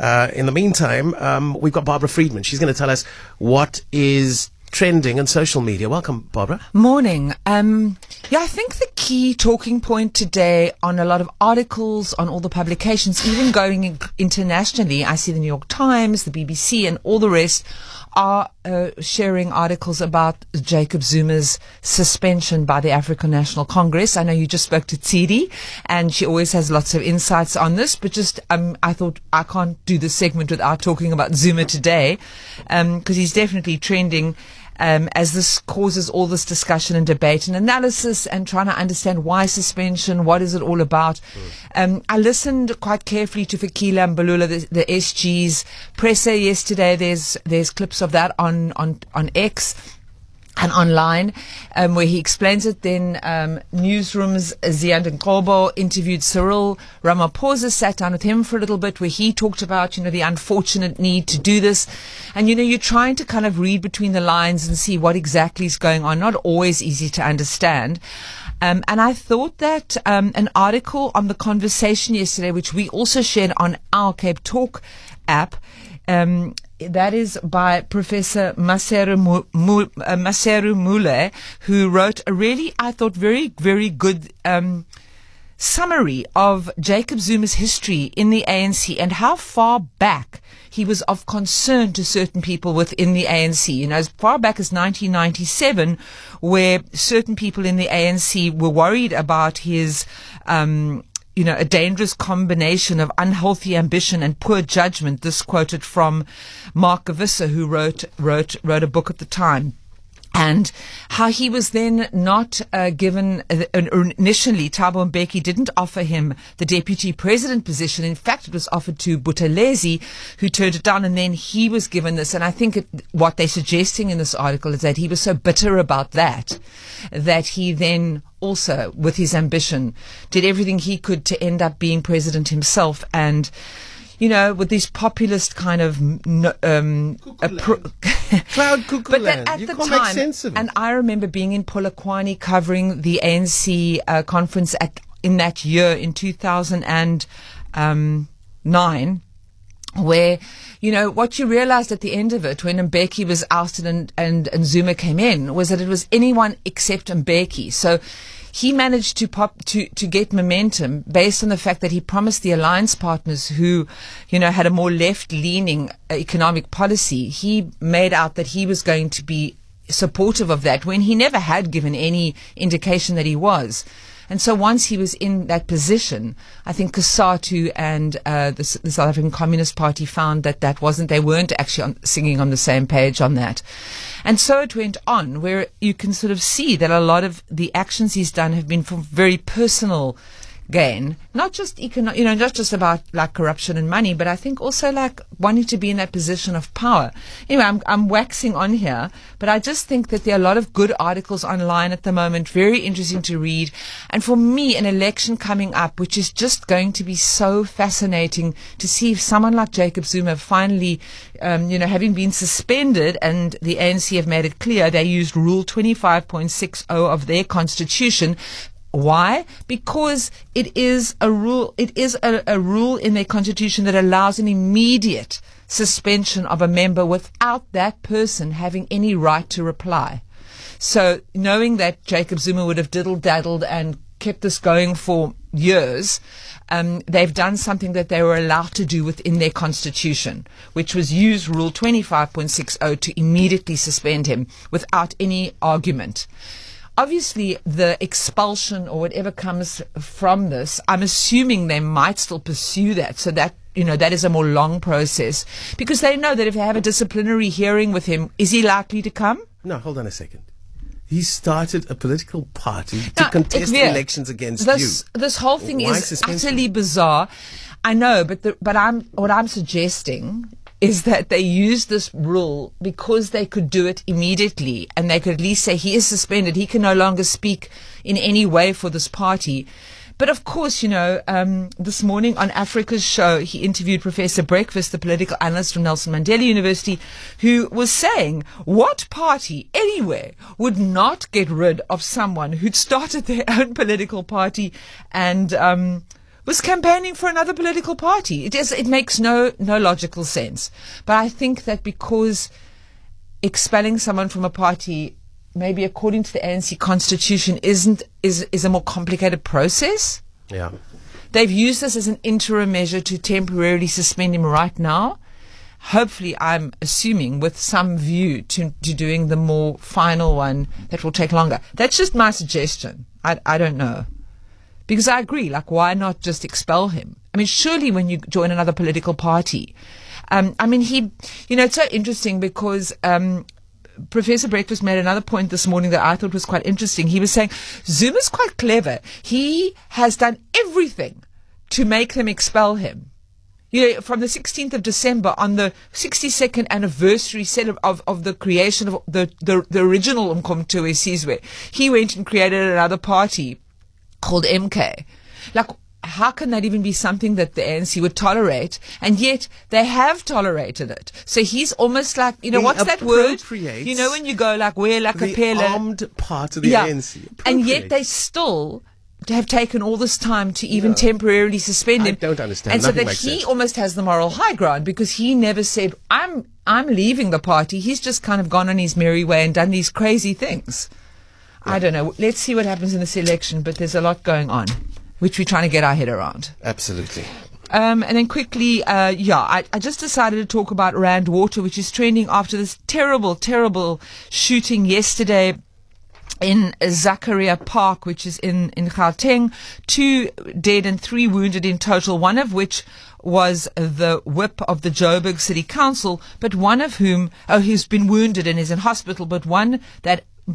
In the meantime, we've got Barbara Friedman. She's going to tell us what is trending on social media. Welcome, Barbara. Morning. I think the key talking point today on a lot of articles, on all the publications, even going internationally, I see the New York Times, the BBC and all the rest are sharing articles about Jacob Zuma's suspension by the African National Congress. I know you just spoke to Tziri, and she always has lots of insights on this, but just I thought I can't do this segment without talking about Zuma today, because he's definitely trending as this causes all this discussion and debate and analysis and trying to understand why suspension, what is it all about. I listened quite carefully to Fikile Mbalula, the SG's presser yesterday. There's clips of that on X and online, where he explains it. Then Newsroom's Zianden Kobo interviewed Cyril Ramaphosa, sat down with him for a little bit, where he talked about, the unfortunate need to do this. And, you're trying to kind of read between the lines and see what exactly is going on. Not always easy to understand. And I thought that an article on The Conversation yesterday, which we also shared on our Cape Talk app, that is by Professor Maseru Mule, who wrote a really, I thought, very, very good summary of Jacob Zuma's history in the ANC and how far back he was of concern to certain people within the ANC. As far back as 1997, where certain people in the ANC were worried about his a dangerous combination of unhealthy ambition and poor judgment. This quoted from Mark Gavissa, who wrote a book at the time. And how he was then not given, initially Thabo Mbeki didn't offer him the deputy president position. In fact, it was offered to Buthelezi, who turned it down, and then he was given this. And I think what they're suggesting in this article is that he was so bitter about that he then also, with his ambition, did everything he could to end up being president himself. And with these populist kind of cloud cuckoo but land. At you the can't time, make sense of it. And I remember being in Polokwane covering the ANC conference in that year in 2009, where what you realized at the end of it, when Mbeki was ousted and Zuma came in, was that it was anyone except Mbeki. So he managed to get momentum based on the fact that he promised the alliance partners, who, had a more left-leaning economic policy. He made out that he was going to be supportive of that when he never had given any indication that he was. And so once he was in that position, I think Kasatu and the South African Communist Party found that they weren't actually singing on the same page on that. And so it went on, where you can sort of see that a lot of the actions he's done have been for very personal gain, not just not just about like corruption and money, but I think also like wanting to be in that position of power. Anyway, I'm waxing on here, but I just think that there are a lot of good articles online at the moment, very interesting to read. And for me, an election coming up, which is just going to be so fascinating to see if someone like Jacob Zuma finally, having been suspended, and the ANC have made it clear they used Rule 25.60 of their constitution. Why? Because it is a rule. It is a rule in their constitution that allows an immediate suspension of a member without that person having any right to reply. So knowing that Jacob Zuma would have diddle-daddled and kept this going for years, they've done something that they were allowed to do within their constitution, which was use Rule 25.60 to immediately suspend him without any argument. Obviously, the expulsion or whatever comes from this, I'm assuming they might still pursue that. So that, that is a more long process, because they know that if they have a disciplinary hearing with him, is he likely to come? No, hold on a second. He started a political party to contest elections against you. This whole thing is utterly bizarre. I know, but what I'm suggesting is that they use this rule because they could do it immediately, and they could at least say he is suspended. He can no longer speak in any way for this party. But of course, this morning on Africa's show, he interviewed Professor Breakfast, the political analyst from Nelson Mandela University, who was saying what party anywhere would not get rid of someone who'd started their own political party and was campaigning for another political party. It makes no logical sense. But I think that because expelling someone from a party, maybe according to the ANC constitution, is a more complicated process. Yeah. They've used this as an interim measure to temporarily suspend him right now. Hopefully, I'm assuming, with some view to doing the more final one that will take longer. That's just my suggestion. I don't know. Because I agree, like, why not just expel him? I mean, surely when you join another political party. I mean, it's so interesting because Professor Breakfast made another point this morning that I thought was quite interesting. He was saying, Zuma's quite clever. He has done everything to make them expel him. You know, from the 16th of December, on the 62nd anniversary of the creation of the original Umkhonto we Sizwe, he went and created another party called MK. Like, how can that even be something that the ANC would tolerate? And yet they have tolerated it. So he's almost like, what's that word? You know, when you go like, we're like a pearl. The armed part of the ANC. And yet they still have taken all this time to even temporarily suspend him. I don't understand. And nothing so that he sense. Almost has the moral high ground because he never said, I'm leaving the party. He's just kind of gone on his merry way and done these crazy things. Yeah. I don't know. Let's see what happens in this election, but there's a lot going on, which we're trying to get our head around. Absolutely. And then quickly, I just decided to talk about Rand Water, which is trending after this terrible, terrible shooting yesterday in Zachariah Park, which is in Gauteng. 2 dead and 3 wounded in total, one of which was the whip of the Joburg City Council, but one of whom, who's been wounded and is in hospital, but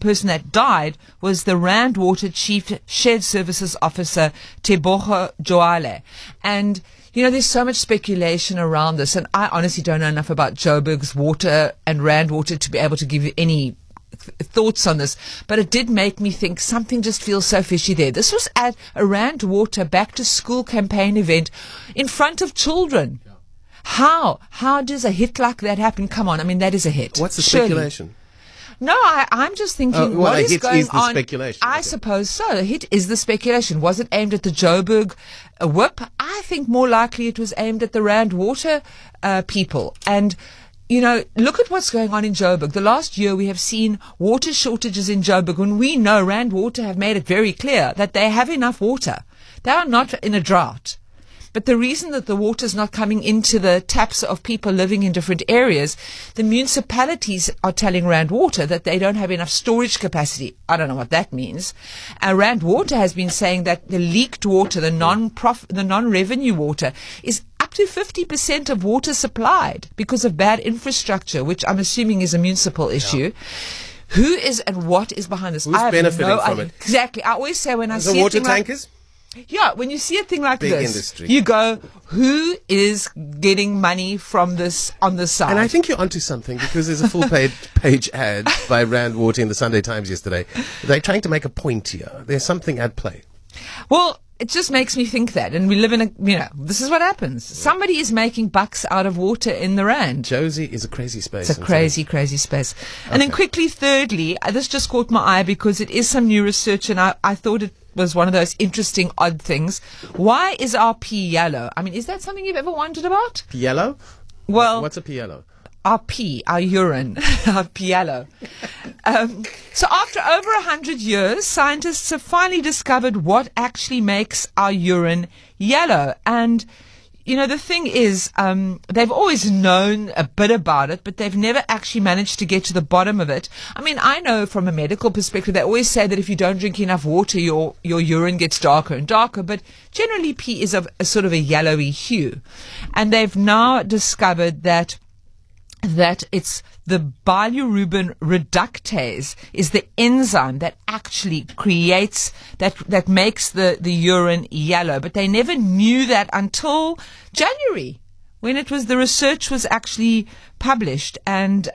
person that died was the Rand Water Chief Shared Services Officer, Tebogo Joale. And, there's so much speculation around this, and I honestly don't know enough about Joburg's water and Rand Water to be able to give you any thoughts on this, but it did make me think something just feels so fishy there. This was at a Rand Water back-to-school campaign event in front of children. Yeah. How does a hit like that happen? Come on, I mean, that is a hit. What's the speculation? No, I'm just thinking, what is going is the on? Speculation, I suppose so. A hit is the speculation. Was it aimed at the Joburg whip? I think more likely it was aimed at the Rand Water people. And, look at what's going on in Joburg. The last year we have seen water shortages in Joburg, and we know Rand Water have made it very clear that they have enough water. They are not in a drought. But the reason that the water is not coming into the taps of people living in different areas, the municipalities are telling Rand Water that they don't have enough storage capacity. I don't know what that means. Rand Water has been saying that the leaked water, the non-revenue water, is up to 50% of water supplied because of bad infrastructure, which I'm assuming is a municipal issue. Yeah. Who is and what is behind this? Who's benefiting from it? Exactly. I always say when I see water tankers. When you see a thing like this, industry. You go, who is getting money from this on the side? And I think you're onto something because there's a full page ad by Rand Water in the Sunday Times yesterday. They're trying to make a point here. There's something at play. Well, it just makes me think that. And we live in this is what happens. Somebody is making bucks out of water in the Rand. Josie is a crazy space. It's a crazy space. Okay. And then quickly, thirdly, this just caught my eye because it is some new research and I thought it was one of those interesting odd things. Why is our P yellow? I mean, is that something you've ever wondered about? P yellow? Well, what's a P yellow? Our pee, our urine, our pee yellow. So after over 100 years, scientists have finally discovered what actually makes our urine yellow. And, the thing is, they've always known a bit about it, but they've never actually managed to get to the bottom of it. I mean, I know from a medical perspective, they always say that if you don't drink enough water, your urine gets darker and darker. But generally, pee is of a sort of a yellowy hue. And they've now discovered that it's the bilirubin reductase is the enzyme that actually creates, that makes the urine yellow. But they never knew that until January, when the research was actually published. And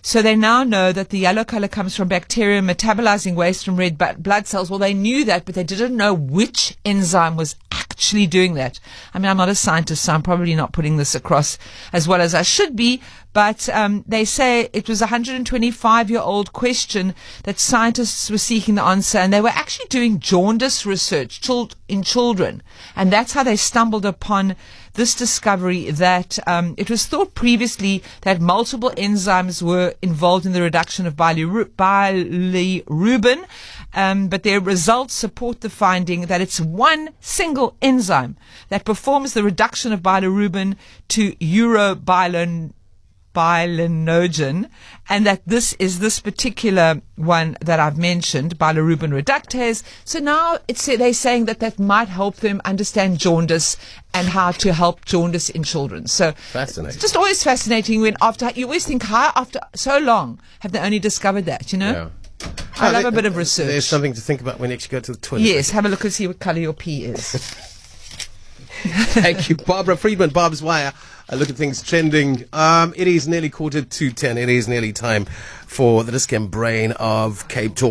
so they now know that the yellow color comes from bacteria metabolizing waste from red blood cells. Well, they knew that, but they didn't know which enzyme was actually actually doing that. I mean, I'm not a scientist, so I'm probably not putting this across as well as I should be, but they say it was a 125-year-old question that scientists were seeking the answer, and they were actually doing jaundice research in children, and that's how they stumbled upon this discovery that it was thought previously that multiple enzymes were involved in the reduction of bilirubin, but their results support the finding that it's one single enzyme that performs the reduction of bilirubin to urobilin, and that this is this particular one that I've mentioned, bilirubin reductase. So now they're saying that might help them understand jaundice and how to help jaundice in children. So fascinating. It's just always fascinating when you always think, how after so long have they only discovered that, you know? Yeah. I love a bit of research. There's something to think about when you actually go to the toilet. Yes, have a look and see what color your pee is. Thank you, Barbara Friedman, Barb's Wire. I look at things trending. It is nearly 9:45. It is nearly time for the Discam Brain of Cape Talk.